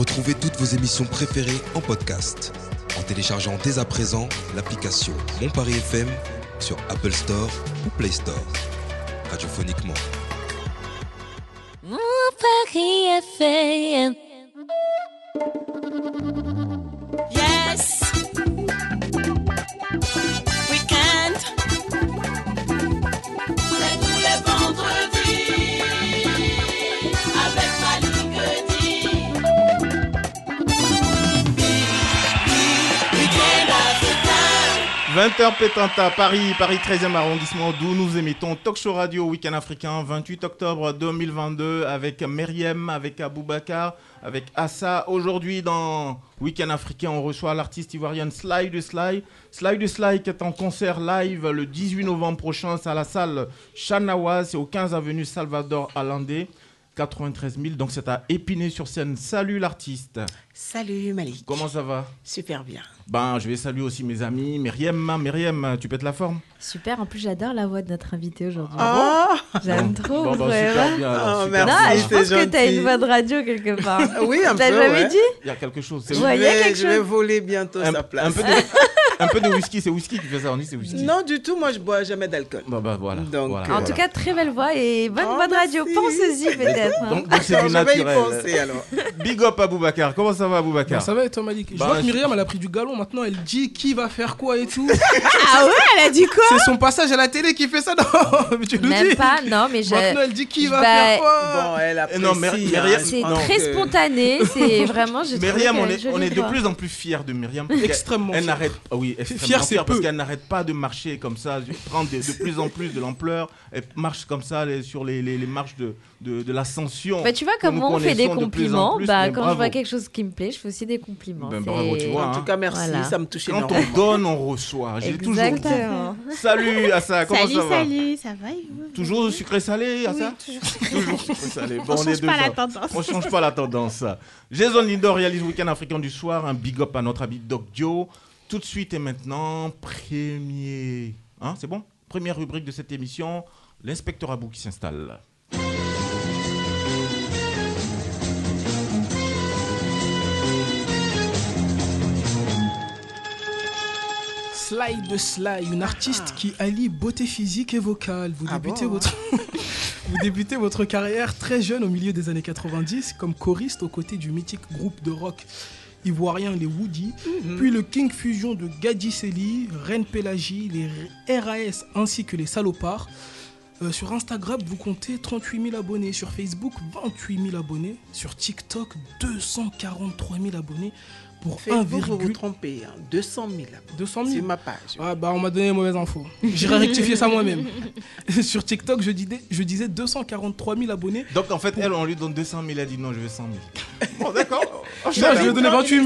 Retrouvez toutes vos émissions préférées en podcast en téléchargeant dès à présent l'application Mon Paris FM sur Apple Store ou Play Store, radiophoniquement. Mon Paris FM. Yes. Week-end. C'est tous les vendredis avec ma Ligodi. Week-end Africain. 20h pétante à Paris, Paris 13e arrondissement, d'où nous émettons Talk Show Radio Week-end Africain, 28 octobre 2022, avec Meriem, avec Aboubacar, avec Assa. Aujourd'hui dans Week-end Africain, on reçoit l'artiste ivoirienne Sly de Sly. Sly de Sly qui est en concert live le 18 novembre prochain, c'est à la salle Chanawa, c'est au 15 avenue Salvador Allende, 93 000, donc c'est à Épinay-sur-Seine. Salut l'artiste. Salut Malik. Comment ça va? Super bien. Ben, je vais saluer aussi mes amis. Meriem, tu pètes la forme? Super, en plus j'adore la voix de notre invité aujourd'hui. Ah bon? J'aime trop. Bon, super bien, alors, super. Merci, non, je pense gentil. Que tu as une voix de radio quelque part. Oui, un peu. Tu l'as jamais dit? Il y a quelque chose. C'est je vais voler bientôt sa place. Un peu de whisky, c'est whisky qui fait ça, on dit c'est whisky. Non du tout, moi je bois jamais d'alcool. Bah, voilà. Donc, voilà. En tout cas, très belle voix et bonne voix de radio. Pensez-y peut-être. Hein. Donc c'est du naturel. Je vais y penser alors. Big up Aboubacar, comment ça va Aboubacar? Ben, ça va et toi Malik? Je vois que Myriam elle a pris du galon maintenant, elle dit qui va faire quoi et tout. Ah ouais, elle a dit quoi? C'est son passage à la télé qui fait ça, non? Mais tu nous dis. Même pas, non mais je. Maintenant elle dit qui va faire quoi. Bon, elle a pris. Non, Myriam, c'est très spontané, c'est vraiment. Myriam, on est de plus en plus fiers de Myriam. Extrêmement. Elle n'arrête. Oui. Fier, c'est parce qu'elle n'arrête pas de marcher comme ça, prend de plus en plus de l'ampleur. Elle marche comme ça sur les marches de l'ascension. Bah, tu vois comment on fait des compliments. Plus, bah, quand bravo. Je vois quelque chose qui me plaît, je fais aussi des compliments. Ben, bravo, tu vois, en tout cas, merci, voilà. Ça me touche énormément. Quand on donne, on reçoit. J'ai toujours dit. Salut Assa, comment ça va? Salut, ça va et vous? Toujours oui. Sucré-salé, Assa? Oui, toujours sucré-salé. Bon, on ne change pas la tendance. On change pas la tendance. Jason Lido réalise Week-end Africain du soir. Un big up à notre ami Doc Joe. Tout de suite et maintenant, première rubrique de cette émission, l'inspecteur Abou qui s'installe. Sly de Sly, une artiste qui allie beauté physique et vocale. Vous débutez votre carrière très jeune au milieu des années 90 comme choriste aux côtés du mythique groupe de rock ivoirien les Woody, puis le King Fusion de Gadji Celi, Reine Pélagie, les RAS ainsi que les Salopards. Sur Instagram, vous comptez 38 000 abonnés, sur Facebook 28 000 abonnés, sur TikTok 243 000 abonnés pour 1,1. Vous vous trompez, hein, 200 000 abonnés. 200 000. C'est ma page. Ah bah on m'a donné les mauvaises infos. J'irai rectifier ça moi-même. Sur TikTok, je disais 243 000 abonnés. Donc en fait, elle, on lui donne 200 000, elle dit non, je veux 100 000. Bon d'accord. Je vais donner 28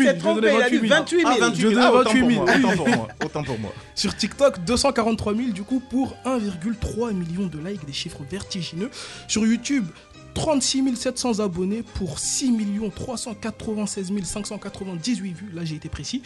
000. Autant pour moi. Sur TikTok, 243 000 du coup pour 1,3 million de likes, des chiffres vertigineux. Sur YouTube, 36 700 abonnés pour 6 396 598 vues. Là, j'ai été précis.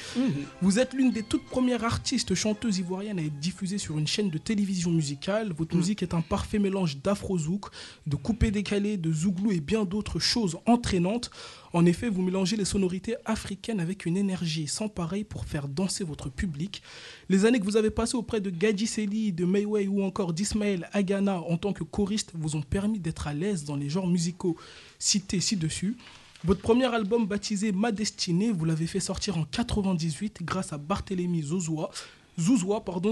Vous êtes l'une des toutes premières artistes chanteuses ivoiriennes à être diffusée sur une chaîne de télévision musicale. Votre musique est un parfait mélange d'afro-zouk, de coupé-décalé, de zouglou et bien d'autres choses entraînantes. En effet, vous mélangez les sonorités africaines avec une énergie sans pareil pour faire danser votre public. Les années que vous avez passées auprès de Gadji Celi, de Maywey ou encore d'Ismaël Agana en tant que choriste vous ont permis d'être à l'aise dans les genres musicaux cités ci-dessus. Votre premier album baptisé Ma Destinée, vous l'avez fait sortir en 1998 grâce à Barthélémy Zouzoua,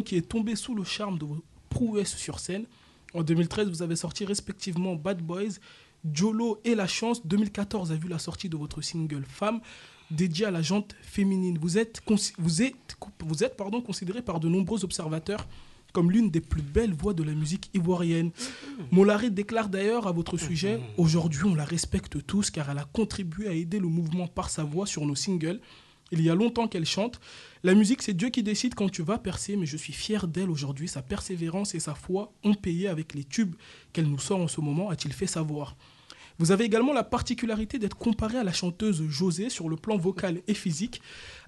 qui est tombé sous le charme de vos prouesses sur scène. En 2013, vous avez sorti respectivement Bad Boys, Jolo et La Chance. 2014 a vu la sortie de votre single Femme, dédié à la jante féminine. Vous êtes considérée par de nombreux observateurs comme l'une des plus belles voix de la musique ivoirienne. Molari déclare d'ailleurs à votre sujet: aujourd'hui on la respecte tous car elle a contribué à aider le mouvement par sa voix sur nos singles. Il y a longtemps qu'elle chante. La musique, c'est Dieu qui décide quand tu vas percer, mais je suis fier d'elle aujourd'hui. Sa persévérance et sa foi ont payé avec les tubes qu'elle nous sort en ce moment, a-t-il fait savoir. Vous avez également la particularité d'être comparée à la chanteuse Josée sur le plan vocal et physique.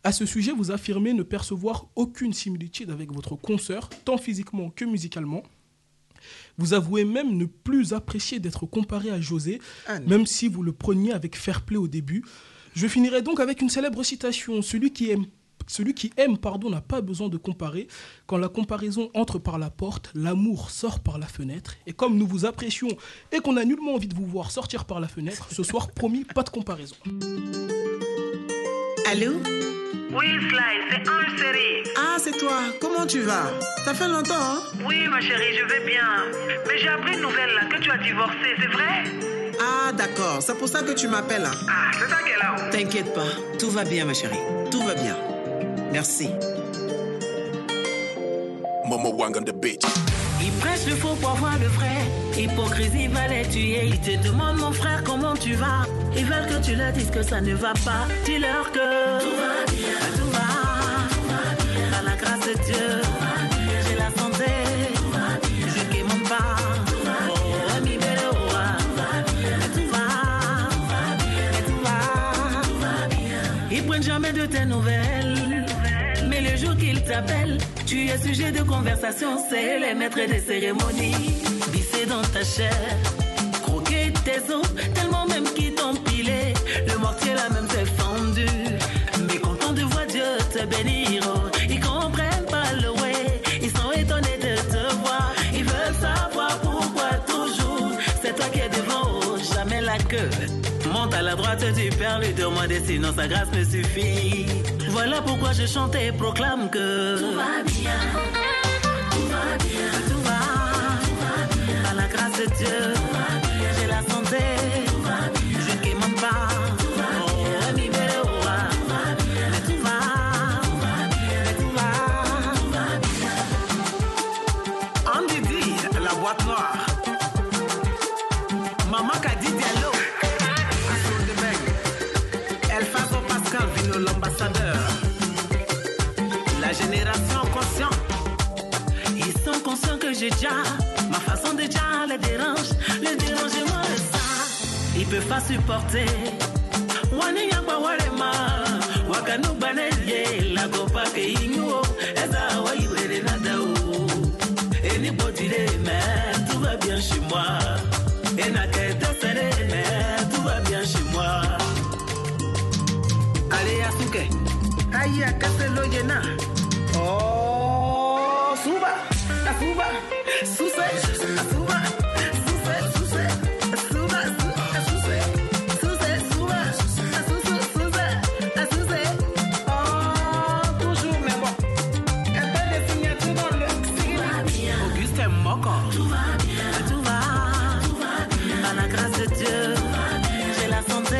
À ce sujet, vous affirmez ne percevoir aucune similitude avec votre consœur, tant physiquement que musicalement. Vous avouez même ne plus apprécier d'être comparée à Josée, même si vous le preniez avec fair play au début. Je finirai donc avec une célèbre citation. Celui qui aime, n'a pas besoin de comparer. Quand la comparaison entre par la porte, l'amour sort par la fenêtre. Et comme nous vous apprécions et qu'on a nullement envie de vous voir sortir par la fenêtre, ce soir, promis, pas de comparaison. Allô? Oui, Sly, c'est Ange Chérie. Ah, c'est toi. Comment tu vas? Ça fait longtemps, hein? Oui, ma chérie, je vais bien. Mais j'ai appris une nouvelle, là, que tu as divorcé, c'est vrai? Ah, d'accord. C'est pour ça que tu m'appelles, là. Ah, c'est ça qu'elle a. T'inquiète pas. Tout va bien, ma chérie. Tout va bien. Merci. Momo Wangan the bitch. Il prêche le faux pour avoir le vrai. Hypocrisie va les tuer. Ils te demandent, mon frère, comment tu vas. Ils veulent que tu leur dises que ça ne va pas. Dis-leur que tout va bien. Tout va. Par la grâce de Dieu, j'ai la santé. Je ne mon pas. Tout va. Ils prennent jamais de tes nouvelles. Le jour qu'ils t'appellent, tu es sujet de conversation, c'est les maîtres des cérémonies. Visser dans ta chair, croquer tes os, tellement même qu'ils t'ont pilé. Le mortier là même s'est fendu. Mais content de voir Dieu te bénir, oh, ils comprennent pas le way. Ils sont étonnés de te voir, ils veulent savoir pourquoi toujours. C'est toi qui es devant, oh, jamais la queue. Monte à la droite du Père, lui demander sinon sa grâce me suffit. Voilà pourquoi je chante et proclame que tout va bien, tout va bien, tout va, tout va bien. Par la grâce de Dieu, j'ai la santé, je ne manque pas. Oh, mi belle, oh, mais tout va, tout va, tout va bien. Andy dit la boîte noire. Maman qu'a dit dialogue. L'ambassadeur, la génération consciente, ils sont conscients que j'ai déjà, ma façon de déjà les dérangement de ça, ils peuvent pas supporter. Wani yamba walema, wakanu banelye, la gopa ke inyo, eza wa yure nada ou, et ni bodile, mais tout va bien chez moi, et na tête serrée, mais tout va bien chez moi. Allez à Souké, aïe à Castello Yena. Oh, Souba, Souba, Souba, Souba, Souba, Souba, Souba, Souba, Souba, oh, toujours, mais bon. Elle fait des signatures dans le signe. Auguste est moquant. Tout va bien, tout va, tout va bien. Par la grâce de Dieu, j'ai la santé.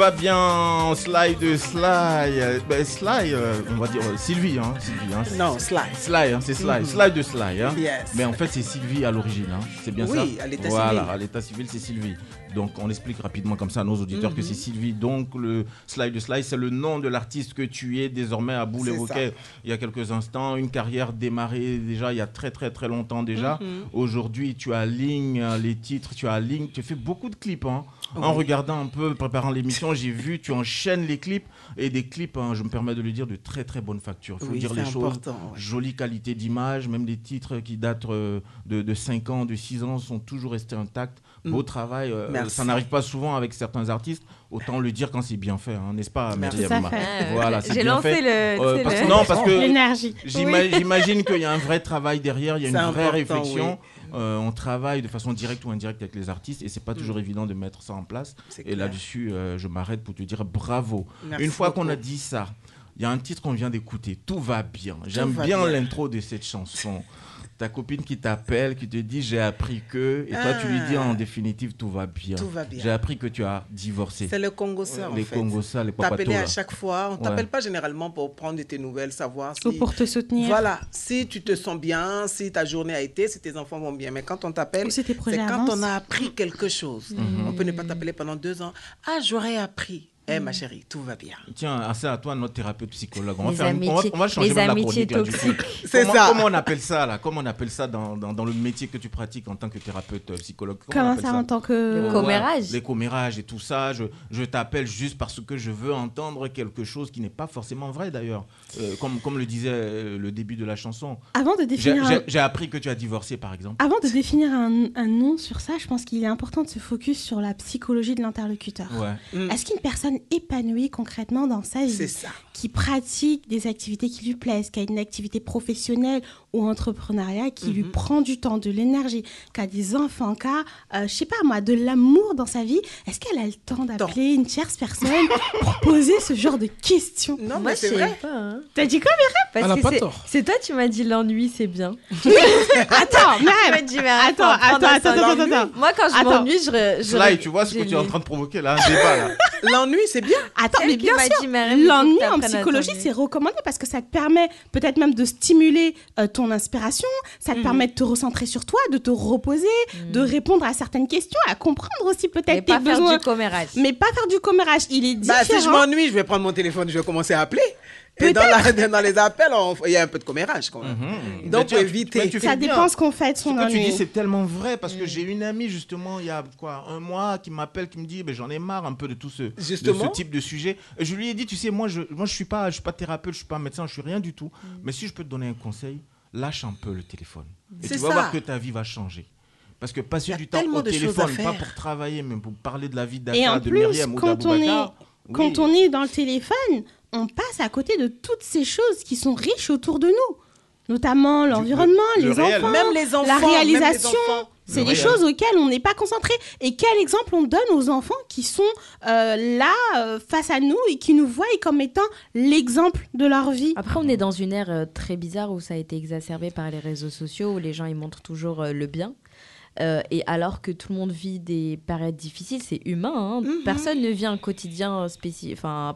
Va bien, Sly de Sly. Ben, Sly, on va dire Sylvie, hein. Sylvie, hein. Non, Sly. Sly, hein, c'est Sly. Mm-hmm. Sly de Sly, hein. Yes. Mais en fait, c'est Sylvie à l'origine, hein. C'est bien oui, ça. Oui, à l'état civil. Voilà, à l'état civil, c'est Sylvie. Donc, on explique rapidement comme ça à nos auditeurs que c'est Sylvie. Donc, le Sly de Sly, c'est le nom de l'artiste que tu es désormais. Abou l'évoquait il y a quelques instants. Une carrière démarrée déjà il y a très longtemps déjà. Mm-hmm. Aujourd'hui, tu alignes les titres, tu alignes, tu fais beaucoup de clips, hein. Oui. En regardant un peu, préparant l'émission, j'ai vu, tu enchaînes les clips et des clips, hein, je me permets de le dire, de très bonne facture. Il faut dire les choses. Ouais. Jolie qualité d'image, même des titres qui datent de 5 ans, de 6 ans sont toujours restés intacts. Beau travail. Ça n'arrive pas souvent avec certains artistes. Autant le dire quand c'est bien fait, hein, n'est-ce pas, Myriam? Voilà, j'ai lancé l'énergie. J'imagine qu'il y a un vrai travail derrière, il y a une vraie réflexion. Oui. On travaille de façon directe ou indirecte avec les artistes et c'est pas toujours évident de mettre ça en place. C'est et clair. Là-dessus, je m'arrête pour te dire bravo. Merci une fois beaucoup. Qu'on a dit ça, il y a un titre qu'on vient d'écouter, Tout va bien. J'aime bien l'intro de cette chanson. Ta copine qui t'appelle, qui te dit j'ai appris que, et toi tu lui dis en définitive tout va bien. Tout va bien. J'ai appris que tu as divorcé. C'est le Congossa en fait. Les Congossa, les papatoulas. T'appeler à chaque fois. On t'appelle pas généralement pour prendre de tes nouvelles, savoir si. Ou pour te soutenir. Voilà. Si tu te sens bien, si ta journée a été, si tes enfants vont bien. Mais quand on t'appelle, c'est quand on a appris quelque chose. On peut ne pas t'appeler pendant 2 ans. Ah, j'aurais appris. Eh hey, ma chérie, tout va bien. Tiens, c'est à toi notre thérapeute psychologue. On va, on va changer les amitiés toxiques. C'est ça. Comment on appelle ça là? Comment on appelle ça dans le métier que tu pratiques en tant que thérapeute psychologue? Comment ça en tant que le commérage? Ouais, les commérages et tout ça. Je t'appelle juste parce que je veux entendre quelque chose qui n'est pas forcément vrai d'ailleurs. Comme le disait le début de la chanson. Avant de définir. J'ai appris que tu as divorcé par exemple. Avant de définir un nom sur ça, je pense qu'il est important de se focus sur la psychologie de l'interlocuteur. Ouais. Est-ce qu'une personne épanouie concrètement dans sa vie, qui pratique des activités qui lui plaisent, qui a une activité professionnelle ou entrepreneuriale qui lui prend du temps, de l'énergie, qui a des enfants, qui a, je sais pas moi, de l'amour dans sa vie, est-ce qu'elle a le temps d'appeler une tierce personne pour poser ce genre de questions? Non, mais c'est vrai. Hein. T'as dit quoi, Myriam? Parce que c'est toi, tu m'as dit l'ennui, c'est bien. Attends, même. Attends. Moi, quand je m'ennuie, je Sly, tu vois ce que tu es en train de provoquer là, un débat là. L'ennui, c'est bien. Attends, mais bien sûr, l'ennui en psychologie, c'est recommandé parce que ça te permet peut-être même de stimuler ton inspiration, ça te permet de te recentrer sur toi, de te reposer, de répondre à certaines questions, à comprendre aussi peut-être tes besoins. Mais pas faire du commérage. Il est différent. Bah, si je m'ennuie, je vais prendre mon téléphone, je vais commencer à appeler. Et dans les appels, il y a un peu de commérage quand même. Donc, pour éviter. Ça dépend ce qu'on fait de son ennui. Ce que tu dis, c'est tellement vrai parce que j'ai une amie, justement, il y a quoi, un mois, qui m'appelle, qui me dit j'en ai marre un peu de tout de ce type de sujet. Je lui ai dit, tu sais, moi, je suis pas thérapeute, je suis pas médecin, je suis rien du tout. Mais si je peux te donner un conseil, lâche un peu le téléphone. Et tu vas voir que ta vie va changer. Parce que passer du temps au téléphone, pas pour travailler, mais pour parler de la vie d'Ata, de Myriam ou d'Aboubacar. Quand on est dans le téléphone, on passe à côté de toutes ces choses qui sont riches autour de nous, notamment l'environnement, les enfants, la réalisation. C'est des choses auxquelles on n'est pas concentré. Et quel exemple on donne aux enfants qui sont là, face à nous, et qui nous voient comme étant l'exemple de leur vie. Après, on est dans une ère très bizarre où ça a été exacerbé par les réseaux sociaux, où les gens ils montrent toujours le bien. Et alors que tout le monde vit des périodes difficiles, c'est humain. Hein. Personne ne vit un quotidien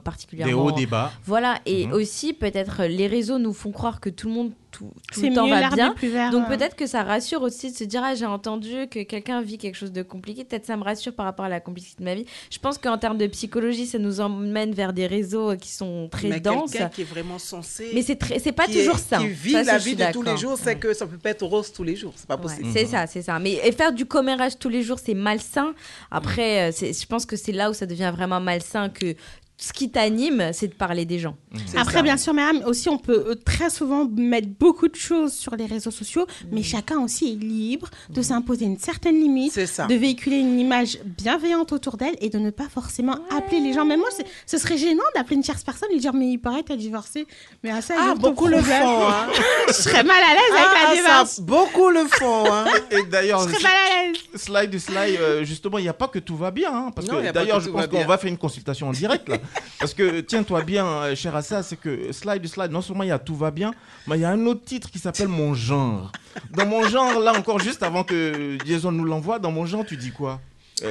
particulièrement. Des hauts, des bas. Voilà. Et aussi, peut-être, les réseaux nous font croire que tout le monde tout le temps va bien. Donc peut-être que ça rassure aussi de se dire j'ai entendu que quelqu'un vit quelque chose de compliqué. Peut-être ça me rassure par rapport à la complexité de ma vie. Je pense qu'en termes de psychologie, ça nous emmène vers des réseaux qui sont très denses. Quelqu'un qui est vraiment sensé. Mais c'est pas toujours ça. Qui vit la vie de tous les jours, c'est que ça peut pas être rose tous les jours. C'est pas possible. C'est ça. Mais et faire du commérage tous les jours, c'est malsain. Après, je pense que c'est là où ça devient vraiment malsain que. Ce qui t'anime, c'est de parler des gens. Après, bien sûr, madame, aussi, on peut très souvent mettre beaucoup de choses sur les réseaux sociaux, mais chacun aussi est libre de s'imposer une certaine limite, de véhiculer une image bienveillante autour d'elle et de ne pas forcément appeler les gens. Même moi, ce serait gênant d'appeler une tierce personne et lui dire « mais il paraît que t'as divorcé ». Mais à ça, beaucoup le font. Hein. Je serais mal à l'aise avec la divorce. Beaucoup le font. Hein. Et d'ailleurs, je serais mal à l'aise. Sly de Sly, justement, il n'y a pas que tout va bien. Hein, parce que d'ailleurs, je pense qu'on va faire une consultation en direct, là. Parce que tiens-toi bien, cher Assa, c'est que Sly de Sly, non seulement il y a Tout va bien, mais il y a un autre titre qui s'appelle Mon genre. Dans Mon genre, là encore, juste avant que Jason nous l'envoie, dans Mon genre, tu dis quoi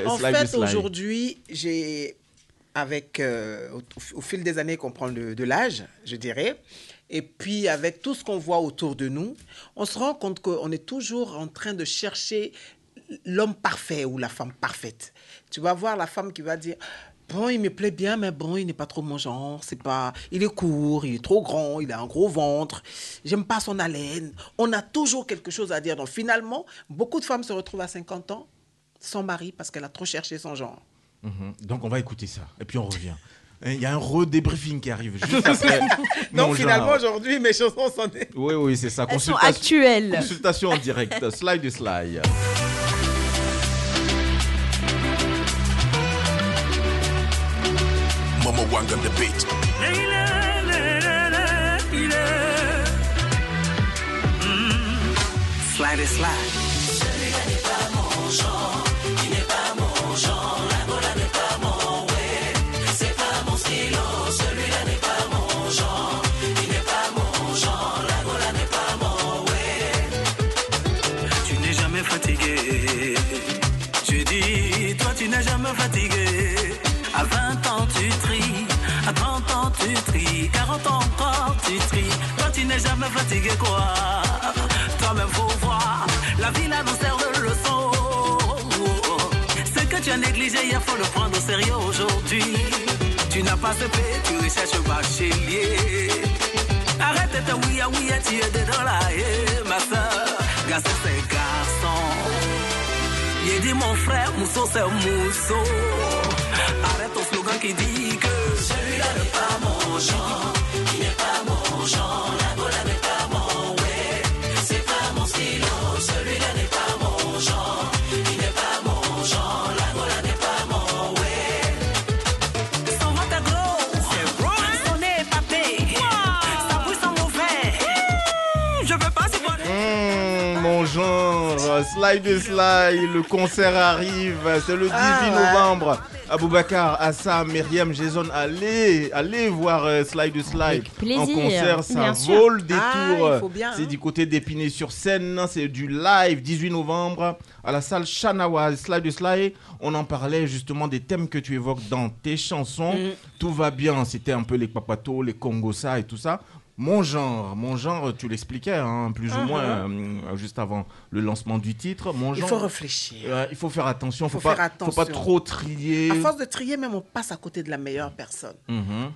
En Sly fait, aujourd'hui, j'ai, avec, au fil des années qu'on prend de l'âge, je dirais, et puis avec tout ce qu'on voit autour de nous, on se rend compte qu'on est toujours en train de chercher l'homme parfait ou la femme parfaite. Tu vas voir la femme qui va dire... Bon, il me plaît bien, mais bon, il n'est pas trop mon genre. C'est pas... Il est court, il est trop grand, il a un gros ventre. J'aime pas son haleine. On a toujours quelque chose à dire. Donc finalement, beaucoup de femmes se retrouvent à 50 ans sans mari parce qu'elle a trop cherché son genre. Donc on va écouter ça et puis on revient. Il y a un redébriefing qui arrive juste après. Donc finalement, aujourd'hui, mes chansons sont... Oui, c'est ça. Elles sont actuelles. Consultation en direct. Sly de Sly. Momo Wangan the beat. Slide et slide. Celui-là n'est pas mon genre, il n'est pas mon genre, la gola n'est pas mon way, c'est pas mon stylo, celui-là n'est pas mon genre, il n'est pas mon genre, la gola n'est pas mon way. Tu n'es jamais fatigué, je dis, toi tu n'es jamais fatigué. À 20 ans tu tries, à 30 ans tu tries, 40 ans encore tu tries. Toi tu n'es jamais fatigué quoi. Toi-même faut voir, la vie là nous sert de leçon. Ce que tu as négligé hier faut le prendre au sérieux aujourd'hui. Tu t'as pas se fait, tu recherches pas chez lié. Arrête ta ouïa, ouïa, tu es dedans là, eh, ma soeur. Garçon, c'est garçon. Y'a dit mon frère, mousseau, c'est mousseau. Arrête ton slogan qui dit que celui-là n'est pas mon genre. Il n'est pas mon genre, la bola n'est pas mon ouais. C'est pas mon stylo, celui-là n'est pas mon genre. Il n'est pas mon genre, la bola n'est pas mon ouais. Son vent à gros, c'est gros, son nez est papé. Sa bouche sans mauvais. Je veux pas supporter. Mon genre, Sly de Sly, le concert arrive, c'est le 18 novembre. Aboubacar, Assam, Myriam, Jason, allez voir Sly de Sly en concert, ça vaut le détour. C'est du côté d'Épinay-sur-Seine, c'est du live, 18 novembre, à la salle Chanawa. Sly de Sly, on en parlait justement des thèmes que tu évoques dans tes chansons. Tout va bien, c'était un peu les papatos, les congossa et tout ça. Mon genre, tu l'expliquais hein, plus ou moins juste avant le lancement du titre. Mon genre, il faut réfléchir. Il faut faire attention. Il ne faut pas trop trier. À force de trier, même on passe à côté de la meilleure personne.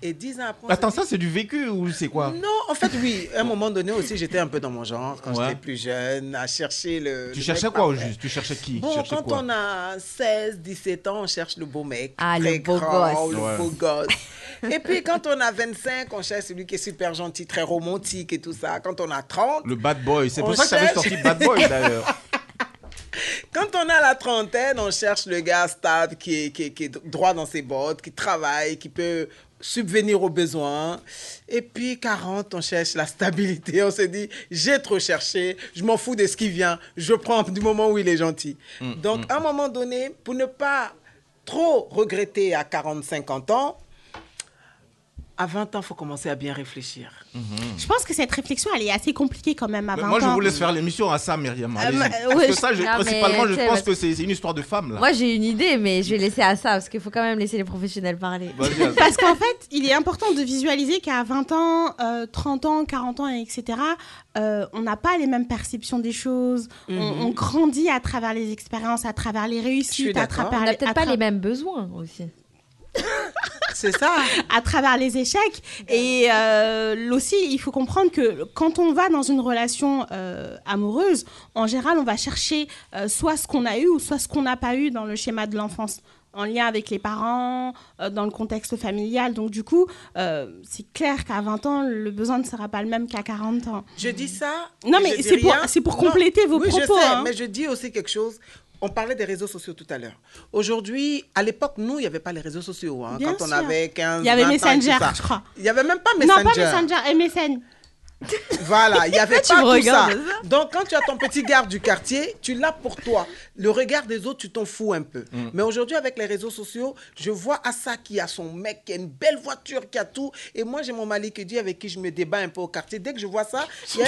Et 10 ans après. Attends, ça c'est du vécu ou c'est quoi? Non, en fait oui. À un moment donné aussi, j'étais un peu dans mon genre quand j'étais plus jeune, à chercher le. Tu cherchais quoi au juste? Tu cherchais qui? Bon, quand on a 16, 17 ans, on cherche le beau mec. Ah, le beau gosse. Le beau gosse. Et puis quand on a 25, on cherche celui qui est super gentil, très romantique et tout ça. Quand on a 30... Le Bad Boy. C'est pour ça que t'avais sorti Bad Boy, d'ailleurs. Quand on a la trentaine, on cherche le gars stable qui est droit dans ses bottes, qui travaille, qui peut subvenir aux besoins. Et puis, 40, on cherche la stabilité. On se dit, j'ai trop cherché, je m'en fous de ce qui vient. Je prends du moment où il est gentil. Donc, à un moment donné, pour ne pas trop regretter à 40, 50 ans, à 20 ans, il faut commencer à bien réfléchir. Je pense que cette réflexion, elle est assez compliquée quand même à 20 ans. Moi, je vous laisse faire l'émission à ça, Myriam. Parce que ça, principalement, je pense que c'est une histoire de femme. Là. Moi, j'ai une idée, mais je vais laisser à ça, parce qu'il faut quand même laisser les professionnels parler. Parce qu'en fait, il est important de visualiser qu'à 20 ans, 30 ans, 40 ans, etc., on n'a pas les mêmes perceptions des choses. On grandit à travers les expériences, à travers les réussites. On n'a peut-être pas les mêmes besoins aussi. C'est ça. À travers les échecs. Et aussi, il faut comprendre que quand on va dans une relation amoureuse, en général, on va chercher soit ce qu'on a eu ou soit ce qu'on n'a pas eu dans le schéma de l'enfance, en lien avec les parents, dans le contexte familial. Donc du coup, c'est clair qu'à 20 ans, le besoin ne sera pas le même qu'à 40 ans. Je dis ça. Non, mais c'est pour compléter vos propos. Oui, je sais, mais je dis aussi quelque chose. On parlait des réseaux sociaux tout à l'heure. Aujourd'hui, à l'époque, nous, il n'y avait pas les réseaux sociaux. Hein, quand on avait 15, 20 ans. Il y avait Messenger, je crois. Il n'y avait même pas Messenger. Non, pas Messenger, MSN. Voilà, il n'y avait pas tout ça. Donc, quand tu as ton petit gars du quartier, tu l'as pour toi. Le regard des autres, tu t'en fous un peu. Mais aujourd'hui, avec les réseaux sociaux, je vois Assa qui a son mec, qui a une belle voiture, qui a tout. Et moi, j'ai mon Mali qui dit avec qui je me débat un peu au quartier. Dès que je vois ça, il y a...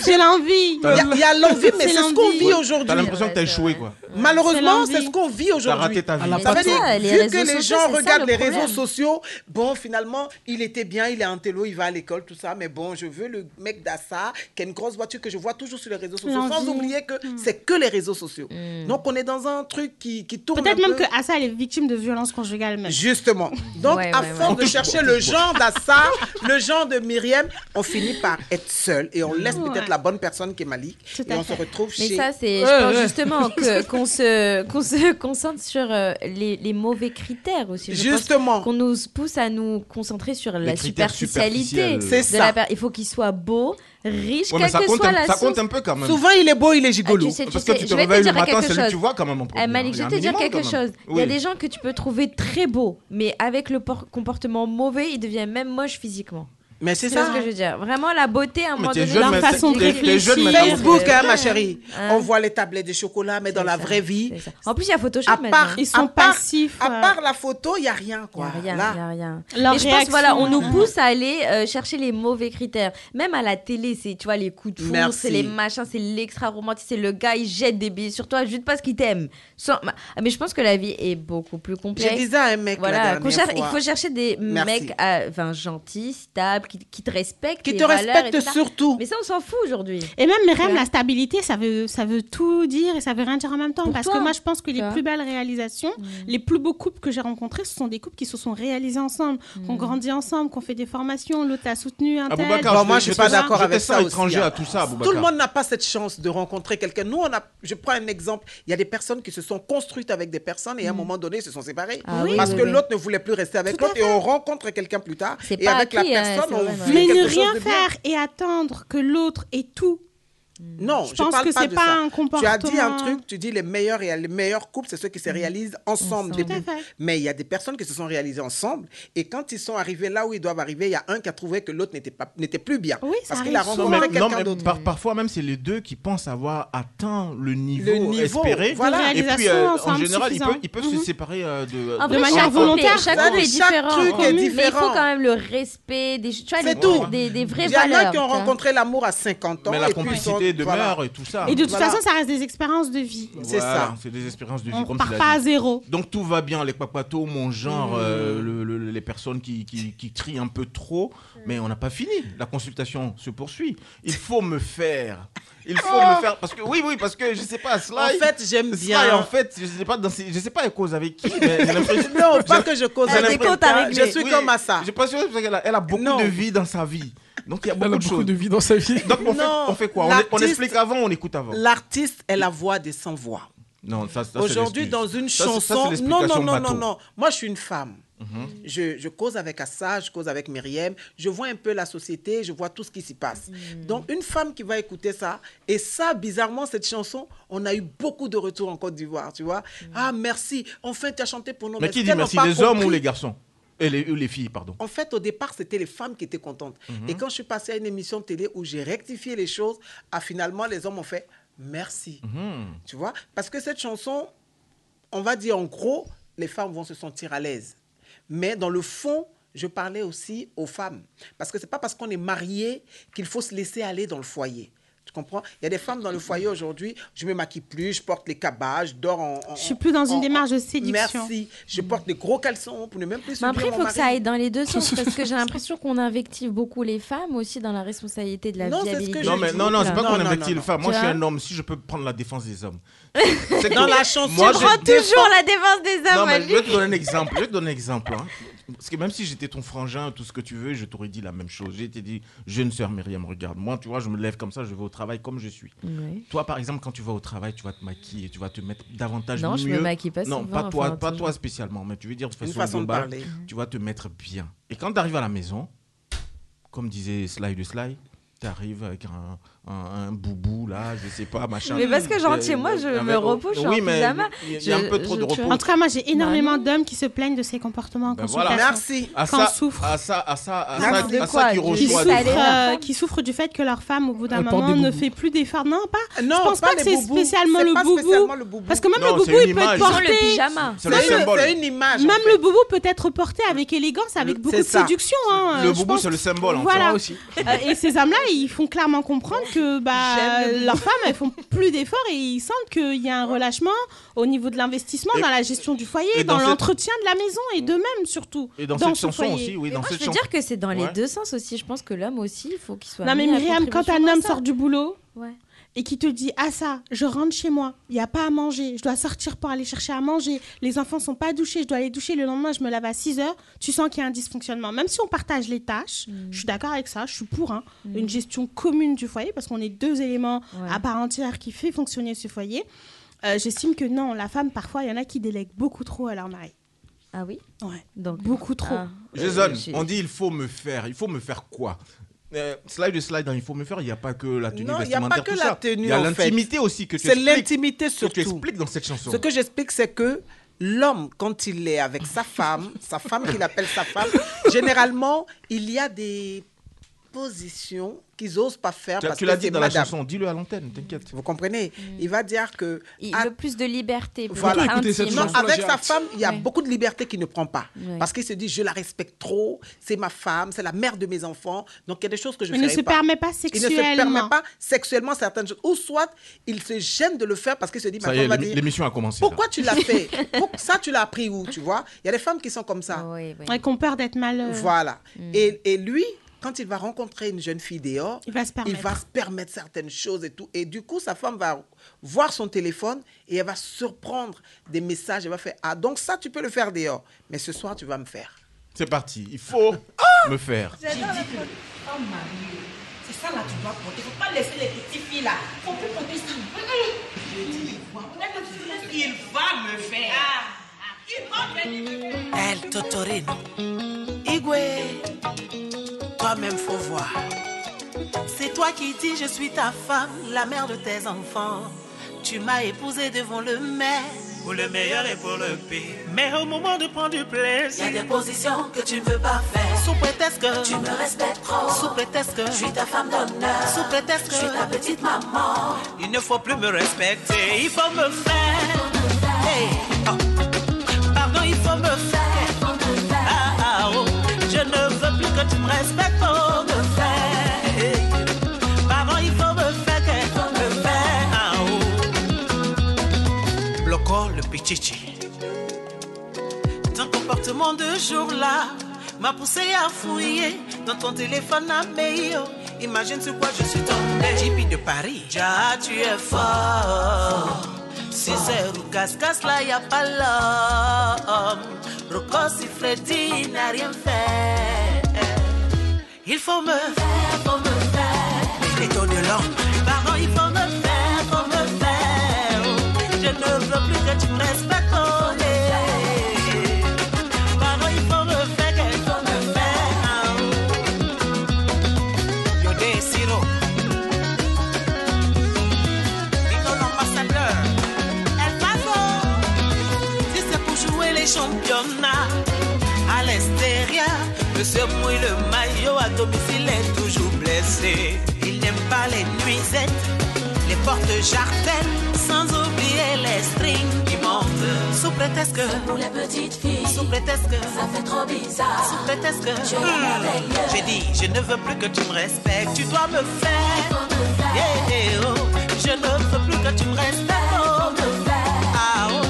C'est l'envie. Il y a l'envie, mais c'est ce qu'on vit aujourd'hui. T'as l'impression que t'as échoué, quoi. Malheureusement, c'est ce qu'on vit aujourd'hui. T'as raté ta vie. Ça veut dire, vu que les gens regardent les réseaux sociaux, bon, finalement, il était bien, il est en télo, il va à l'école, tout ça, mais bon, je veux le mec d'Assa qui a une grosse voiture que je vois toujours sur les réseaux sociaux, sans oublier que c'est que les réseaux sociaux. Donc, on est dans un truc qui tourne peut-être même peu. Que Assa, elle est victime de violences conjugales même. Justement. Donc, à force de chercher le genre d'Assa, le genre de Myriam, on finit par être seul et on laisse peut-être la bonne personne qui est Malik et on se retrouve chez... Mais ça, c'est... je pense justement qu'on se concentre sur les mauvais critères aussi. Justement. Qu'on nous pousse à nous concentrer sur la superficialité. C'est ça. Il faut qu'il soit beau, riche, quelle que soit la source. Ça compte un peu quand même. Souvent, il est beau, il est gigolo. Parce que tu te réveilles le matin, c'est lui que tu vois quand même en premier. Malik, je vais te dire quelque chose. Il y a des gens que tu peux trouver très beaux, mais avec le comportement mauvais, ils deviennent même moches physiquement. Mais c'est ça. C'est ce que je veux dire. Vraiment, la beauté, à un moment donné, leur façon de réfléchir. Facebook, ma chérie. On voit les tablettes de chocolat, mais dans la vraie vie. En plus, il y a Photoshop maintenant. Ils sont passifs. À part la photo, il n'y a rien, quoi. Il n'y a rien. Mais je pense, voilà, on nous pousse à aller chercher les mauvais critères. Même à la télé, c'est, tu vois, les coups de foudre, c'est les machins, c'est l'extra-romantique, c'est le gars, il jette des billets sur toi juste parce qu'il t'aime. Mais je pense que la vie est beaucoup plus complexe. Je disais à un mec, voilà, il faut chercher des mecs, enfin, gentils, stables, qui te respectent. Qui te respectent surtout. Mais ça, on s'en fout aujourd'hui. Et même, Myriam, la stabilité, ça veut tout dire et ça veut rien dire en même temps. Parce que moi, je pense que les plus belles réalisations, les plus beaux couples que j'ai rencontrés, ce sont des couples qui se sont réalisés ensemble, qu'on grandit ensemble, qu'on fait des formations, l'autre a soutenu un tel. Aboubacar, moi, je ne suis pas d'accord avec ça. Étranger à tout ça, Aboubacar. Tout le monde n'a pas cette chance de rencontrer quelqu'un. Nous, je prends un exemple. Il y a des personnes qui se sont construites avec des personnes et à un moment donné, ils se sont séparés. Parce que l'autre ne voulait plus rester avec l'autre et on rencontre quelqu'un plus tard. Et avec la personne, on vit quelque chose de bien. Mais ne rien faire et attendre que l'autre ait tout. Non, je pense que c'est pas un comportement. Tu as dit un truc, tu dis les meilleurs couples, c'est ceux qui se réalisent ensemble. Mais il y a des personnes qui se sont réalisées ensemble et quand ils sont arrivés là où ils doivent arriver, il y a un qui a trouvé que l'autre n'était plus bien. Oui, parce qu'il a rencontré quelqu'un d'autre. Parfois même c'est les deux qui pensent avoir atteint le niveau espéré. Voilà. Et puis en général, ils peuvent se séparer de manière volontaire. Chaque couple est différent, mais il faut quand même le respect des vraies valeurs. Il y en a qui ont rencontré l'amour à 50 ans et puis de mœurs et tout ça. Et de toute façon, ça reste des expériences de vie. C'est ça. C'est des expériences de vie. On ne part pas à zéro. Donc tout va bien. Les papatos, mon genre, les personnes qui crient un peu trop. Mais on n'a pas fini. La consultation se poursuit. Il faut me faire parce que parce que je sais pas Sly. En fait, j'aime bien. Sly, en fait, je sais pas elle cause avec qui. Mais non, pas que je cause avec elle. Je suis comme ça. Je pense qu'elle a beaucoup de vie dans sa vie. Donc il y a beaucoup de vie dans sa vie. Donc on fait quoi? On explique avant, on écoute avant. L'artiste est la voix des sans voix. Non, ça aujourd'hui dans une chanson. Non. Moi je suis une femme. Je cause avec Assa, je cause avec Myriam, je vois un peu la société, je vois tout ce qui s'y passe. Donc une femme qui va écouter ça, et ça bizarrement cette chanson, on a eu beaucoup de retours en Côte d'Ivoire, tu vois. Ah merci, enfin tu as chanté pour nous. Mais qui dit merci, les hommes ou les garçons? Et les filles, pardon. En fait, au départ, c'était les femmes qui étaient contentes. Et quand je suis passée à une émission de télé où j'ai rectifié les choses, finalement, les hommes ont fait « merci ». Tu vois? Parce que cette chanson, on va dire en gros, les femmes vont se sentir à l'aise. Mais dans le fond, je parlais aussi aux femmes. Parce que ce n'est pas parce qu'on est marié qu'il faut se laisser aller dans le foyer. Tu comprends? Il y a des femmes dans le foyer aujourd'hui, je ne me maquille plus, je porte les cabas, je dors en... je ne suis plus dans une démarche de séduction. Merci. Je porte les gros caleçons pour ne même plus se dire mon mari. Après, il faut que ça aille dans les deux sens parce que j'ai l'impression qu'on invective beaucoup les femmes aussi dans la responsabilité de la viabilité. Non, c'est pas qu'on invective les femmes. Moi, je suis un homme. Si je peux prendre la défense des hommes. Dans la chanson, moi, je prends toujours la défense des hommes. Non, mais je vais te donner un exemple. Parce que même si j'étais ton frangin, tout ce que tu veux, je t'aurais dit la même chose. J'ai dit, jeune sœur Myriam, regarde, moi, tu vois, je me lève comme ça, je vais au travail comme je suis. Oui. Toi, par exemple, quand tu vas au travail, tu vas te maquiller, tu vas te mettre davantage mieux. Non, je me maquille pas souvent. Non, pas toi spécialement, mais tu veux dire de façon globale, tu vas te mettre bien. Et quand tu arrives à la maison, comme disait Sly de Sly, tu arrives avec un boubou là, je sais pas, machin. Mais parce que genre chez moi, je me repousse, je suis en pyjama. Il y a un peu trop de repos. En tout cas, moi, j'ai énormément d'hommes qui se plaignent de ces comportements en consultation. Voilà. Merci. Qui souffrent du fait que leur femme, au bout d'un moment, ne fait plus d'efforts. Non, pas. Je pense pas que c'est spécialement le boubou. Parce que même le boubou, il peut être porté. C'est une image. Même le boubou peut être porté avec élégance, avec beaucoup de séduction. Le boubou, c'est le symbole en soi aussi. Et ces hommes-là, ils font clairement comprendre que leurs femmes, elles font plus d'efforts et ils sentent qu'il y a un relâchement au niveau de l'investissement, dans la gestion du foyer, dans l'entretien de la maison et d'eux-mêmes surtout. Et dans cette chanson aussi, oui. Moi, je veux dire que c'est dans les deux sens aussi. Je pense que l'homme aussi, il faut qu'il soit... Non mais Myriam, quand un homme sort du boulot et qui te dit « Ah ça, je rentre chez moi, il n'y a pas à manger, je dois sortir pour aller chercher à manger, les enfants ne sont pas douchés, je dois les doucher, le lendemain je me lave à 6 heures », tu sens qu'il y a un dysfonctionnement. Même si on partage les tâches, je suis d'accord avec ça, je suis pour une gestion commune du foyer, parce qu'on est deux éléments à part entière qui fait fonctionner ce foyer. J'estime que non, la femme, parfois, il y en a qui délèguent beaucoup trop à leur mari. Ah oui? Ouais, donc, beaucoup trop. Jason, on dit « il faut me faire quoi ?» Slide dans il faut me faire, il n'y a pas que la tenue vestimentaire, tout ça. Il y a l'intimité aussi que tu expliques. C'est l'intimité surtout. Que tu expliques dans cette chanson. Ce que j'explique, c'est que l'homme, quand il est avec sa femme qu'il appelle sa femme, généralement, il y a des positions qu'ils n'osent pas faire. Parce tu l'as que dit dans madame. La chanson, dis-le à l'antenne, t'inquiète. Vous comprenez? Il va dire que... le plus de liberté. Voilà. Avec sa femme, il y a beaucoup de liberté qu'il ne prend pas. Ouais. Parce qu'il se dit, je la respecte trop, c'est ma femme, c'est la mère de mes enfants, donc il y a des choses que je ne ferai pas. Il ne se permet pas sexuellement. Il ne se permet pas sexuellement certaines choses. Ou soit, il se gêne de le faire parce qu'il se dit, ma femme va dire... L'émission a commencé. Pourquoi tu l'as fait? Ça, tu l'as appris où, tu vois? Il y a des femmes qui sont comme ça. Et qui ont peur d'être malheureuses. Voilà. Et lui... quand il va rencontrer une jeune fille dehors, il va se permettre certaines choses et tout. Et du coup, sa femme va voir son téléphone et elle va surprendre des messages. Elle va faire « Ah, donc ça, tu peux le faire dehors. Mais ce soir, tu vas me faire. » C'est parti. Il faut me faire. J'ai dit que femme mariée, c'est ça là tu dois porter. Il ne faut pas laisser les petites filles là. Il ne faut plus porter ça. J'ai dit « Il va me faire. Il va me faire. » Elle Totorine. Igwe. Toi-même, faut voir. C'est toi qui dis je suis ta femme, la mère de tes enfants. Tu m'as épousée devant le maire. Pour le meilleur et pour le pire. Mais au moment de prendre du plaisir, il y a des positions que tu ne veux pas faire. Sous prétexte que tu me respectes trop. Sous prétexte que je suis ta femme d'honneur. Sous prétexte que je suis ta petite maman. Il ne faut plus me respecter. Il faut me faire. Hey. Oh. Pardon, il faut me faire. Ah, ah, oh. Je ne veux plus que tu me respectes. Chichi. Ton comportement de jour-là m'a poussé à fouiller dans ton téléphone à meilleur. Imagine sur quoi je suis tombée. Jibi de Paris. Ja, tu es fort. Si c'est Roukas-Kas, là, y a pas l'homme. Rocco, si Freddy n'a rien fait. Il faut me faire, faut me faire. Les taux de l'homme. Pardon, il faut me faire, faut me faire. Oh. Je ne veux plus que tu me respectes. Championnat à l'extérieur, le se mouille le maillot à domicile est toujours blessé. Il n'aime pas les nuisettes, les portes jartelles, sans oublier les strings qui montent. Sous prétexte que pour les petites filles, sous prétexte que ça fait trop bizarre, sous prétexte que j'ai dit je ne veux plus que tu me respectes, tu dois me faire. Yeah, yeah, oh. Je ne veux plus que tu me respectes. Oh. Ah, oh.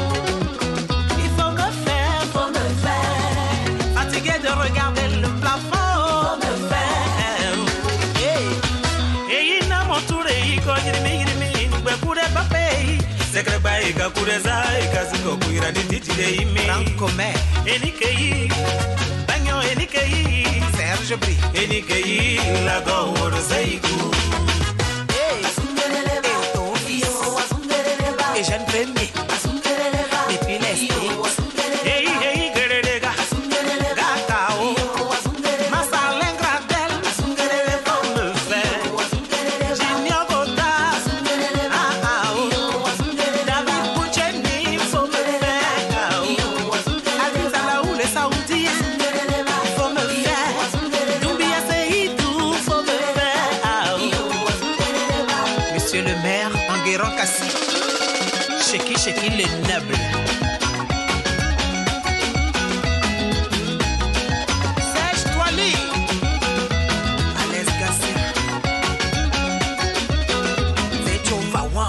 Et jeune premier. Il est noble. Sèche-toi, lui. Allez, Gassia. C'est ton vawa.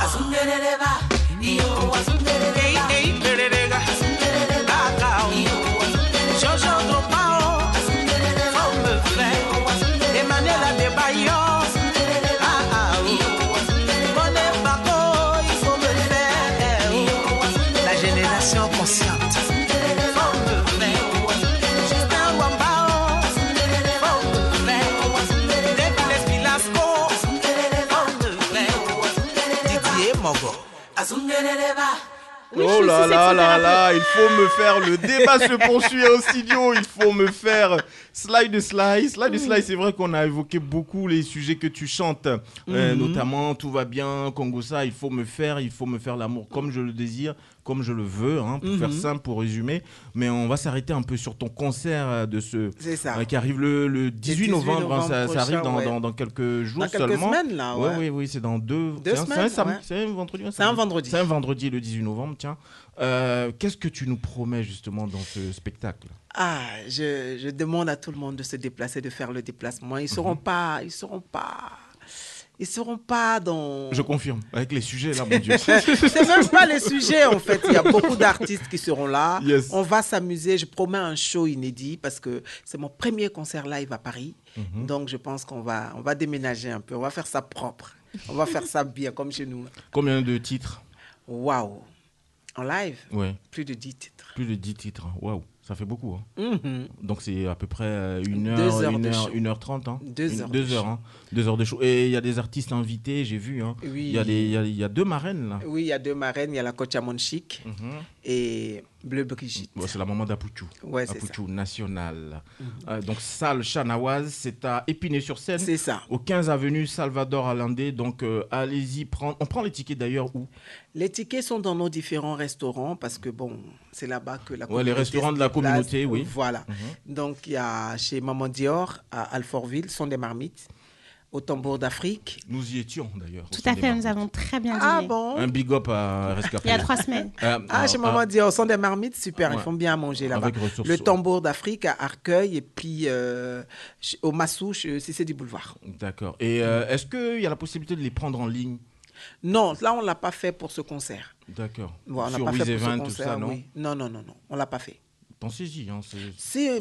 Oh là là là là, il faut me faire, le débat se poursuit au studio, il faut me faire. Sly de Sly, c'est vrai qu'on a évoqué beaucoup les sujets que tu chantes, notamment Tout va bien, Congosa, il faut me faire l'amour comme je le désire, comme je le veux, hein, pour faire simple, pour résumer. Mais on va s'arrêter un peu sur ton concert de ce qui arrive le 18 novembre, ça arrive dans quelques jours seulement. Dans quelques semaines là, ouais. Oui, c'est dans deux semaines. C'est un vendredi. C'est un vendredi. C'est un vendredi le 18 novembre, tiens. Qu'est-ce que tu nous promets justement dans ce spectacle ? Ah, je demande à tout le monde de se déplacer, de faire le déplacement. Ils ne seront pas Ils seront pas dans... Je confirme, avec les sujets là, mon Dieu. C'est même pas les sujets, en fait. Il y a beaucoup d'artistes qui seront là. Yes. On va s'amuser. Je promets un show inédit parce que c'est mon premier concert live à Paris. Mm-hmm. Donc, je pense qu'on va, déménager un peu. On va faire ça propre. On va faire ça bien, comme chez nous. Combien de titres? Waouh. En live? Ouais. Plus de 10 titres. Plus de 10 titres. Waouh. Ça fait beaucoup. Hein. Mm-hmm. Donc, c'est à peu près 1h30. 2 heures de show. Et il y a des artistes invités, j'ai vu. Hein. Oui. Il y a deux marraines, là. Oui, il y a deux marraines. Il y a la coach Amon Chic et Bleu Brigitte. Bon, c'est la maman d'Apuchou. Ouais, Apuchou nationale. Mm-hmm. Donc, salle Chanawaise, c'est à Épinay-sur-Seine. C'est ça. Au 15 avenue Salvador Allende. Donc, allez-y. On prend les tickets d'ailleurs où? Les tickets sont dans nos différents restaurants parce que, bon, c'est là-bas que la communauté... Ouais, les restaurants de la communauté, oui. Voilà. Mm-hmm. Donc, il y a chez Maman Dior, à Alfortville, Son des Marmites, Au Tambour d'Afrique. Nous y étions, d'ailleurs. Tout à fait, nous avons très bien dîné. Ah bon? Un big up à Rescapé. Il y a 3 semaines. Chez Maman Dior, Son des Marmites, super, ouais. Ils font bien à manger là-bas. Le Tambour d'Afrique à Arcueil et puis au Massou, c'est du boulevard. D'accord. Et est-ce qu'il y a la possibilité de les prendre en ligne? Non, là, on ne l'a pas fait pour ce concert. D'accord. Ouais, on l'a pas fait pour ce concert, tout ça, non? Oui. Non, on ne l'a pas fait. Pensez-y, hein, ça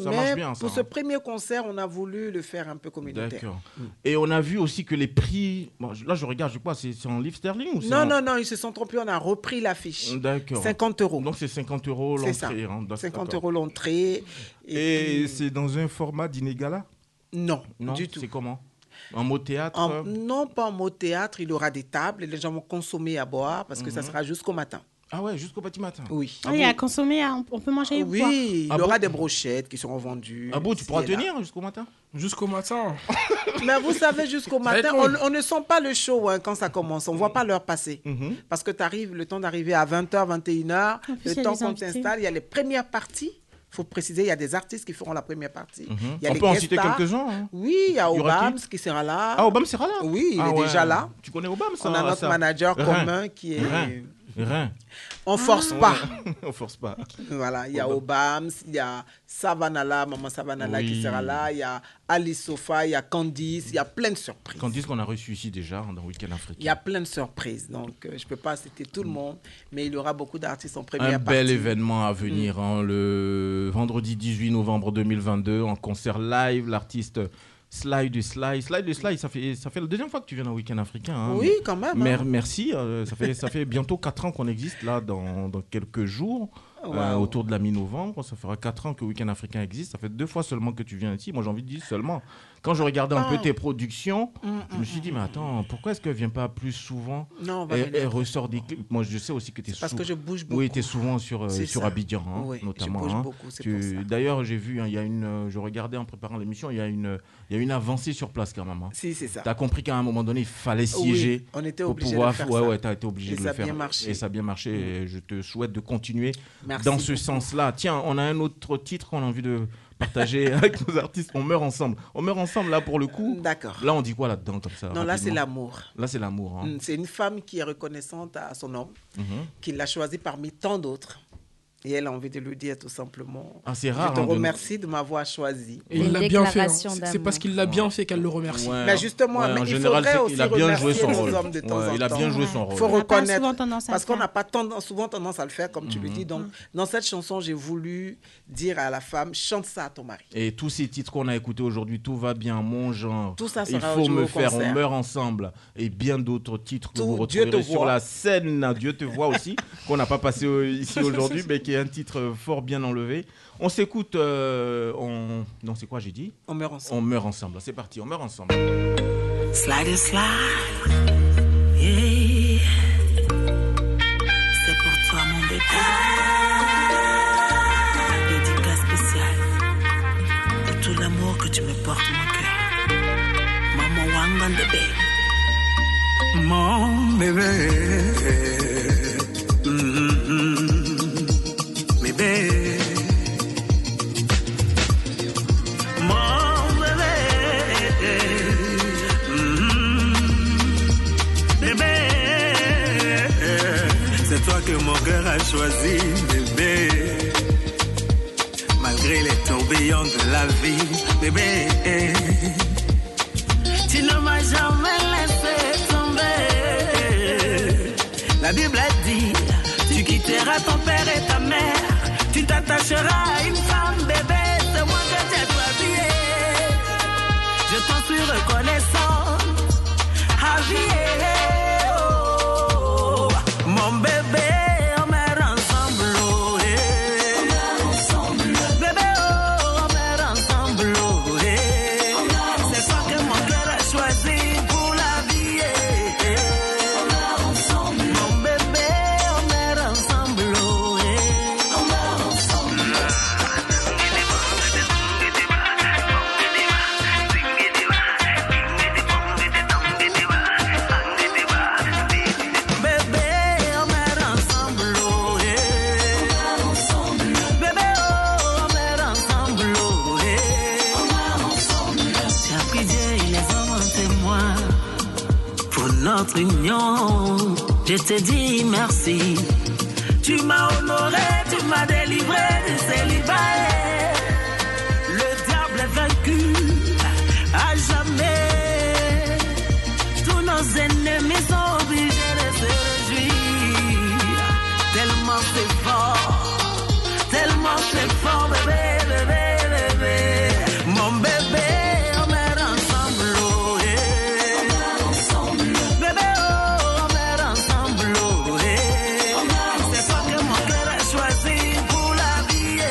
marche bien. Pour ce premier concert, on a voulu le faire un peu communautaire. D'accord. Et on a vu aussi que les prix... Bon, là, je regarde, je crois, c'est en livres sterling ou Non, ils se sont trompés, on a repris l'affiche. D'accord. 50 €. Donc, c'est 50 € l'entrée. Hein, 50 € l'entrée. Et puis... c'est dans un format d'inégala? Non, du tout. C'est comment? En mot théâtre? Non, pas en mot théâtre. Il y aura des tables et les gens vont consommer à boire parce que ça sera jusqu'au matin. Ah ouais, jusqu'au petit matin. Oui. Ah oui, à consommer, on peut manger et boire. Oui, il y aura des brochettes qui seront vendues. Ah bon, tu pourras tenir jusqu'au matin? Jusqu'au matin. Mais vous savez, jusqu'au matin, on ne sent pas le show hein, quand ça commence. On ne voit pas l'heure passer. Parce que t'arrives, le temps d'arriver à 20h, 21h, le temps qu'on t'installe, il y a les premières parties. Il faut préciser, il y a des artistes qui feront la première partie. Il y a on peut en citer quelques-uns. Hein. Oui, il y a Obama qui sera là. Ah, Obama sera là? Oui, il est déjà là. Tu connais Obama, ça? On a notre manager commun qui est... On force pas. On force pas. Voilà, il y a Obama, il y a Savanala, Maman Savanala qui sera là, il y a Alice Sofa, il y a Candice, il y a plein de surprises. Candice qu'on a reçu ici déjà dans Week-end Africain. Il y a plein de surprises, donc je ne peux pas citer tout le monde, mais il y aura beaucoup d'artistes en première partie. Un bel événement à venir, hein, le vendredi 18 novembre 2022, en concert live, l'artiste... Sly de Sly, ça fait la deuxième fois que tu viens dans Week-end Africain. Hein. Oui, quand même. Hein. Merci, ça fait bientôt 4 ans qu'on existe là dans quelques jours, wow. Autour de la mi-novembre. Ça fera 4 ans que Week-end Africain existe, ça fait 2 fois seulement que tu viens ici. Moi j'ai envie de dire seulement. Quand je regardais un peu tes productions, je me suis dit, mais attends, pourquoi est-ce qu'elle ne vient pas plus souvent? Non, elle ressort des clips. Moi, je sais aussi que tu es souvent... Parce que je bouge beaucoup. Oui, tu es souvent sur Abidjan, hein, oui, notamment. Je bouge beaucoup, c'est pour ça. D'ailleurs, j'ai vu, hein, je regardais en préparant l'émission, il y a une avancée sur place quand même. Hein. Si, c'est ça. Tu as compris qu'à un moment donné, il fallait siéger. Oui, on était obligé de faire ça. Oui, tu as été obligé de le faire. Et ça a bien marché. Et je te souhaite de continuer dans ce sens-là. Tiens, on a un autre titre qu'on a envie de... partager avec nos artistes. On meurt ensemble là pour le coup. D'accord. Là on dit quoi là-dedans comme ça? Non, rapidement. Là c'est l'amour. Là c'est l'amour. Hein. C'est une femme qui est reconnaissante à son homme, qui l'a choisi parmi tant d'autres. Et elle a envie de lui dire tout simplement. Ah, c'est rare. Je te remercie de m'avoir choisi. Et il l'a bien fait. C'est parce qu'il l'a bien fait qu'elle le remercie. Ouais. Mais justement, mais en général, il faudrait aussi remercier les hommes de temps en temps. Il a bien joué son rôle. Il faut reconnaître. Parce qu'on n'a pas souvent tendance à le faire, comme tu le dis. Donc, dans cette chanson, j'ai voulu dire à la femme, chante ça à ton mari. Et tous ces titres qu'on a écoutés aujourd'hui, Tout va bien, Mon genre, tout ça sera Il faut me faire, On meurt ensemble. Et bien d'autres titres que vous retrouverez sur la scène. Dieu te voit aussi, qu'on n'a pas passé ici aujourd'hui, mais un titre fort bien enlevé. On s'écoute, non, c'est quoi j'ai dit? On meurt ensemble. On meurt ensemble, c'est parti, on meurt ensemble. Slide and slide, yeah. C'est pour toi mon bébé, dédicace spéciale, pour tout l'amour que tu me portes mon cœur. Momo Wangan bébé, mon bébé. C'est toi que mon cœur a choisi, bébé. Malgré les tourbillons de la vie, bébé, tu ne m'as jamais laissé. chercheras une femme, bébé, c'est moi que t'es habillé. Je t'en suis reconnaissant, habillé. Oh, mon bébé, on meurt ensemble. Oh, hey. On meurt ensemble. Bébé, oh, on meurt ensemble. Oh, hey. On meurt ensemble. C'est toi que mon cœur a choisi pour l'habiller. On meurt ensemble. Mon bébé, on meurt ensemble. Oh, hey. On meurt ensemble. Bébé, on meurt ensemble. Oh, hey. On meurt ensemble. Bébé, oh, on meurt ensemble. Oh, hey. On meurt ensemble. J'ai pris Dieu, il est vraiment témoin pour notre union. Je te dis merci. Tu m'as honoré, tu m'as délivré du célibat. Le diable est vaincu à jamais. Tous nos ennemis sont obligés de se réjouir. Tellement c'est fort, bébé, bébé, bébé. Mon bébé, on meurt ensemble. Oh, hey. On meurt ensemble. Bébé, oh, on meurt ensemble. Oh, hey. On meurt ensemble. C'est toi que mon cœur a choisi pour l'habiller.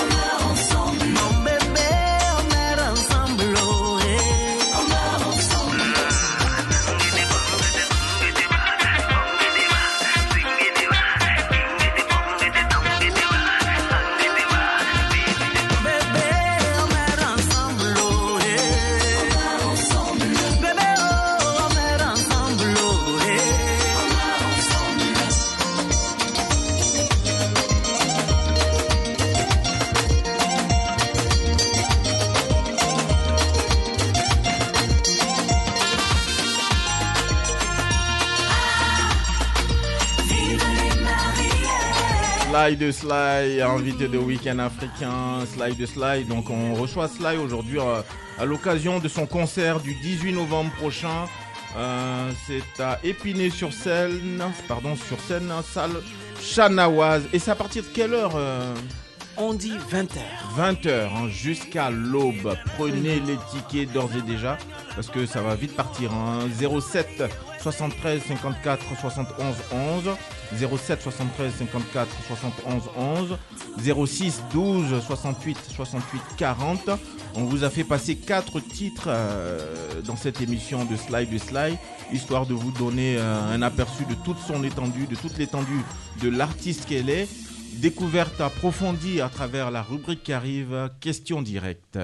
On meurt ensemble. Mon bébé, on meurt ensemble. Oh, hey. On meurt ensemble. Bébé, on meurt ensemble. Oh, hey. On meurt ensemble. Bébé, oh, on meurt ensemble. Oh, hey. On meurt ensemble. Sly de Sly, invité de Week-end Africain, Sly de Sly. Donc on reçoit Sly aujourd'hui à l'occasion de son concert du 18 novembre prochain. C'est à Épinay-sur-Seine, salle Chanawa. Et c'est à partir de quelle heure On dit 20h. 20h, hein, jusqu'à l'aube. Prenez les tickets d'ores et déjà, parce que ça va vite partir. Hein. 07 73 54 71 11. 07 73 54 71 11. 06 12 68 68 40. On vous a fait passer 4 titres dans cette émission de Sly de Sly, histoire de vous donner un aperçu de toute son étendue, de toute l'étendue de l'artiste qu'elle est. Découverte approfondie à travers la rubrique qui arrive, question directe.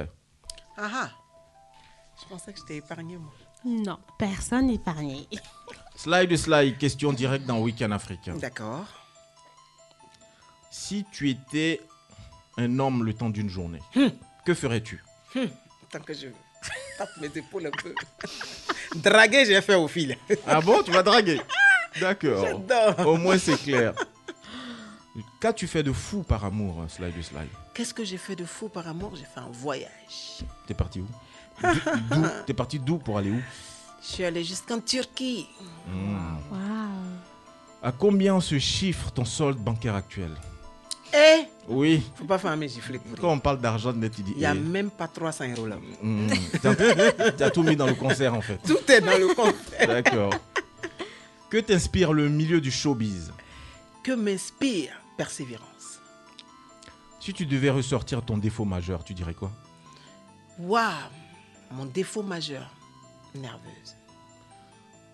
Je pensais que je t'ai épargné, moi. Non, personne épargné. Sly de Sly, question directe dans Week-end Africain. D'accord. Si tu étais un homme le temps d'une journée, que ferais-tu? Tant que je tape mes épaules un peu. Draguer, j'ai fait au fil. Ah bon, tu vas draguer? D'accord. J'adore. Au moins, c'est clair. Qu'as-tu fait de fou par amour, Sly de Sly? Qu'est-ce que j'ai fait de fou par amour? J'ai fait un voyage. T'es parti où? T'es parti d'où pour aller où? Je suis allée jusqu'en Turquie. Wow. À combien se chiffre ton solde bancaire actuel? Oui. Faut pas faire mes giflettes. Quand on parle d'argent, net, il dit. Il n'y a même pas 300 € là. T'as tout mis dans le concert en fait. Tout est dans le concert. D'accord. Que t'inspire le milieu du showbiz? Que m'inspire persévérance. Si tu devais ressortir ton défaut majeur, tu dirais quoi? Waouh, mon défaut majeur, nerveuse.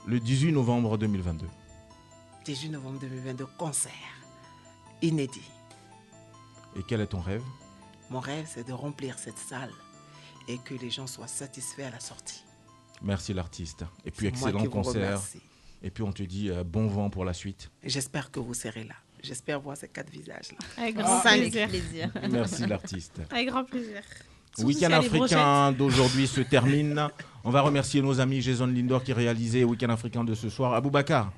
Le 18 novembre 2022. 18 novembre 2022, concert inédit. Et quel est ton rêve? Mon rêve, c'est de remplir cette salle et que les gens soient satisfaits à la sortie. Merci l'artiste. Et puis c'est excellent concert. Et puis on te dit bon vent pour la suite. J'espère que vous serez là. J'espère voir ces 4 visages-là. Avec grand plaisir. Merci l'artiste. Avec grand plaisir. Week-end Africain d'aujourd'hui se termine. On va remercier nos amis Jason Lido qui réalisait Week-end Africain de ce soir. Aboubacar,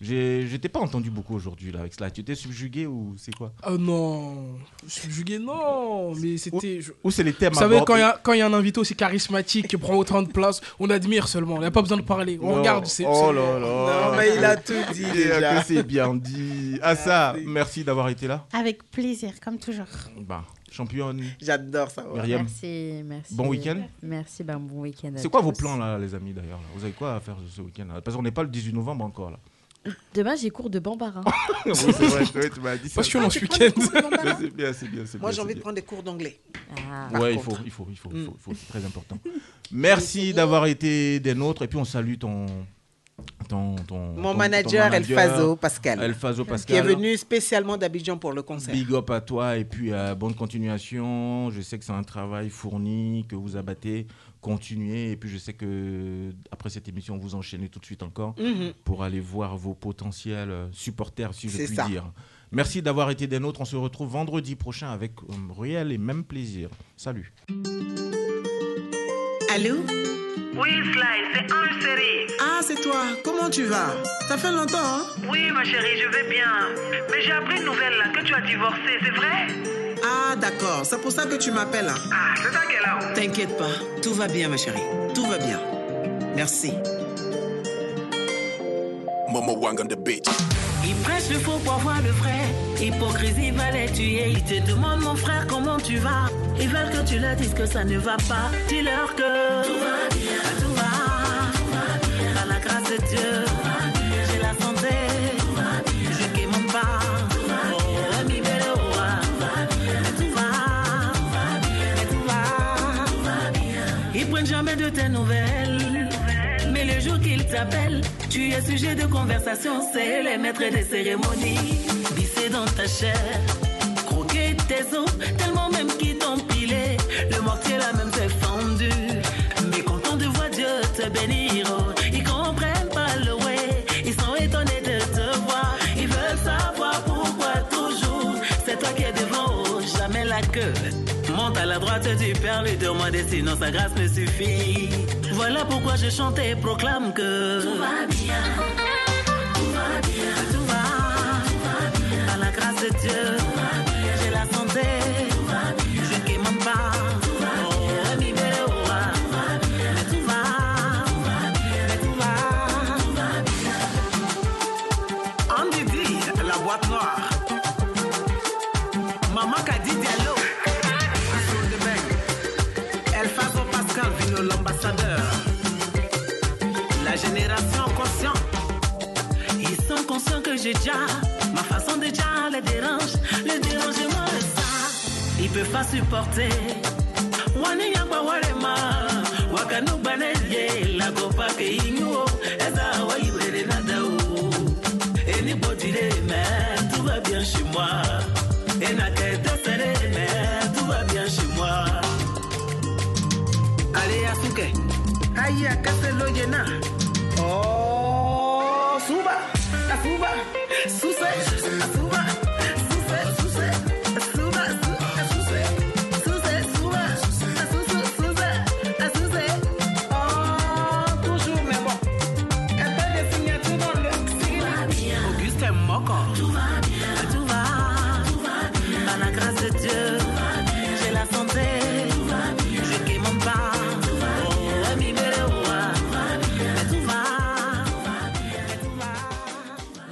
Je t'ai pas entendu beaucoup aujourd'hui là avec cela. Tu étais subjugué ou c'est quoi? Ah non, subjugué non, mais c'était... Ou c'est les thèmes abordés. Vous savez, quand il y a un invité aussi charismatique qui prend autant de place, on admire seulement, il n'y a pas besoin de parler, on regarde. Oh là là. Non mais il a tout dit déjà. C'est bien dit. Ah ça, merci d'avoir été là. Avec plaisir, comme toujours. Bah. Championne. J'adore ça. Ouais. Merci, merci. Bon week-end. Merci, bon week-end. C'est quoi vos plans là, les amis d'ailleurs? Vous avez quoi à faire ce week-end là? Parce qu'on n'est pas le 18 novembre encore là. Demain j'ai cours de bambara. Bon, c'est vrai, tu m'as dit ça. Moi je suis là ce week-end. C'est bien, c'est bien. Moi j'ai envie de prendre des cours d'anglais. Ah. Ouais, il faut, c'est très important. Merci d'avoir été des nôtres et puis on salue Mon manager, El Fazo Pascal, qui est venu spécialement d'Abidjan pour le concert. Big up à toi et puis bonne continuation. Je sais que c'est un travail fourni que vous abattez. Continuez et puis je sais que après cette émission vous enchaînez tout de suite encore pour aller voir vos potentiels supporters, si je puis dire. Merci d'avoir été des nôtres. On se retrouve vendredi prochain avec Ruel et même plaisir. Salut. Allô? Oui, Sly, c'est un série. Ah, c'est toi. Comment tu vas? Ça fait longtemps, hein? Oui, ma chérie, je vais bien. Mais j'ai appris une nouvelle, là, que tu as divorcé, c'est vrai? Ah, d'accord. C'est pour ça que tu m'appelles, hein? Ah, c'est ça qu'elle a. T'inquiète pas. Tout va bien, ma chérie. Tout va bien. Merci. Momo Wangan the bitch. Il prêche le faux pour avoir le vrai. Hypocrisie va les tuer. Ils te demandent, mon frère, comment tu vas. Ils veulent que tu leur dises que ça ne va pas. Dis-leur que tout va bien. Tout va bien. Par la grâce de Dieu, j'ai la santé. Tout va bien. Je ne m'en pas. Tout va bien. Oh, mi belle roi. Tout va bien. Tout va. Tout va bien. Ils prennent jamais de tes nouvelles. Mais le jour qu'ils t'appellent, tu es sujet de conversation, c'est les maîtres des cérémonies. Vissé dans ta chair, croquer tes os, tellement même qu'ils t'ont pilé. Le mortier l'a même fait fendu. Mais content de voir Dieu te bénir, ils comprennent pas le way. Ils sont étonnés de te voir, ils veulent savoir pourquoi toujours. C'est toi qui es devant, jamais la queue. Monte à la droite du Père, lui demander sinon sa grâce me suffit. Voilà pourquoi je chante et proclame que tout va bien, tout va bien, tout va bien. Par la grâce de Dieu, j'ai la santé, tout va bien. Je ne m'en pas, oh mi belle roi, tout va bien, tout va bien. Andy dit la boîte noire, maman Kadi Diallo. L'ambassadeur, la génération consciente, ils sont conscients que j'ai déjà, ma façon déjà les dérange, le dérangement de ça, ils peuvent pas supporter. Wani yamba walema, wakanu baneye, la gopa ke inyo, eza wa ibrele nadao, et ni bodile, mais tout va bien chez moi, et na tête serrée, mais tout va bien chez moi. Allez à Souké, aïe à Castelloyena. Oh, Souba, la Souba, Souba, Souba, Souba, Souba, Souba, Souba, Souba, Souba, Souba, Souba, Souba. Oh, toujours, mais bon. Un peu de signature dans le style. Tout va bien. Augustin Moko. Tout va bien. Tout va. Tout va bien. Par la grâce de Dieu, j'ai la santé. Tout va bien. Je guéris mon pas.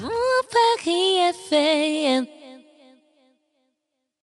Mon Paris FM.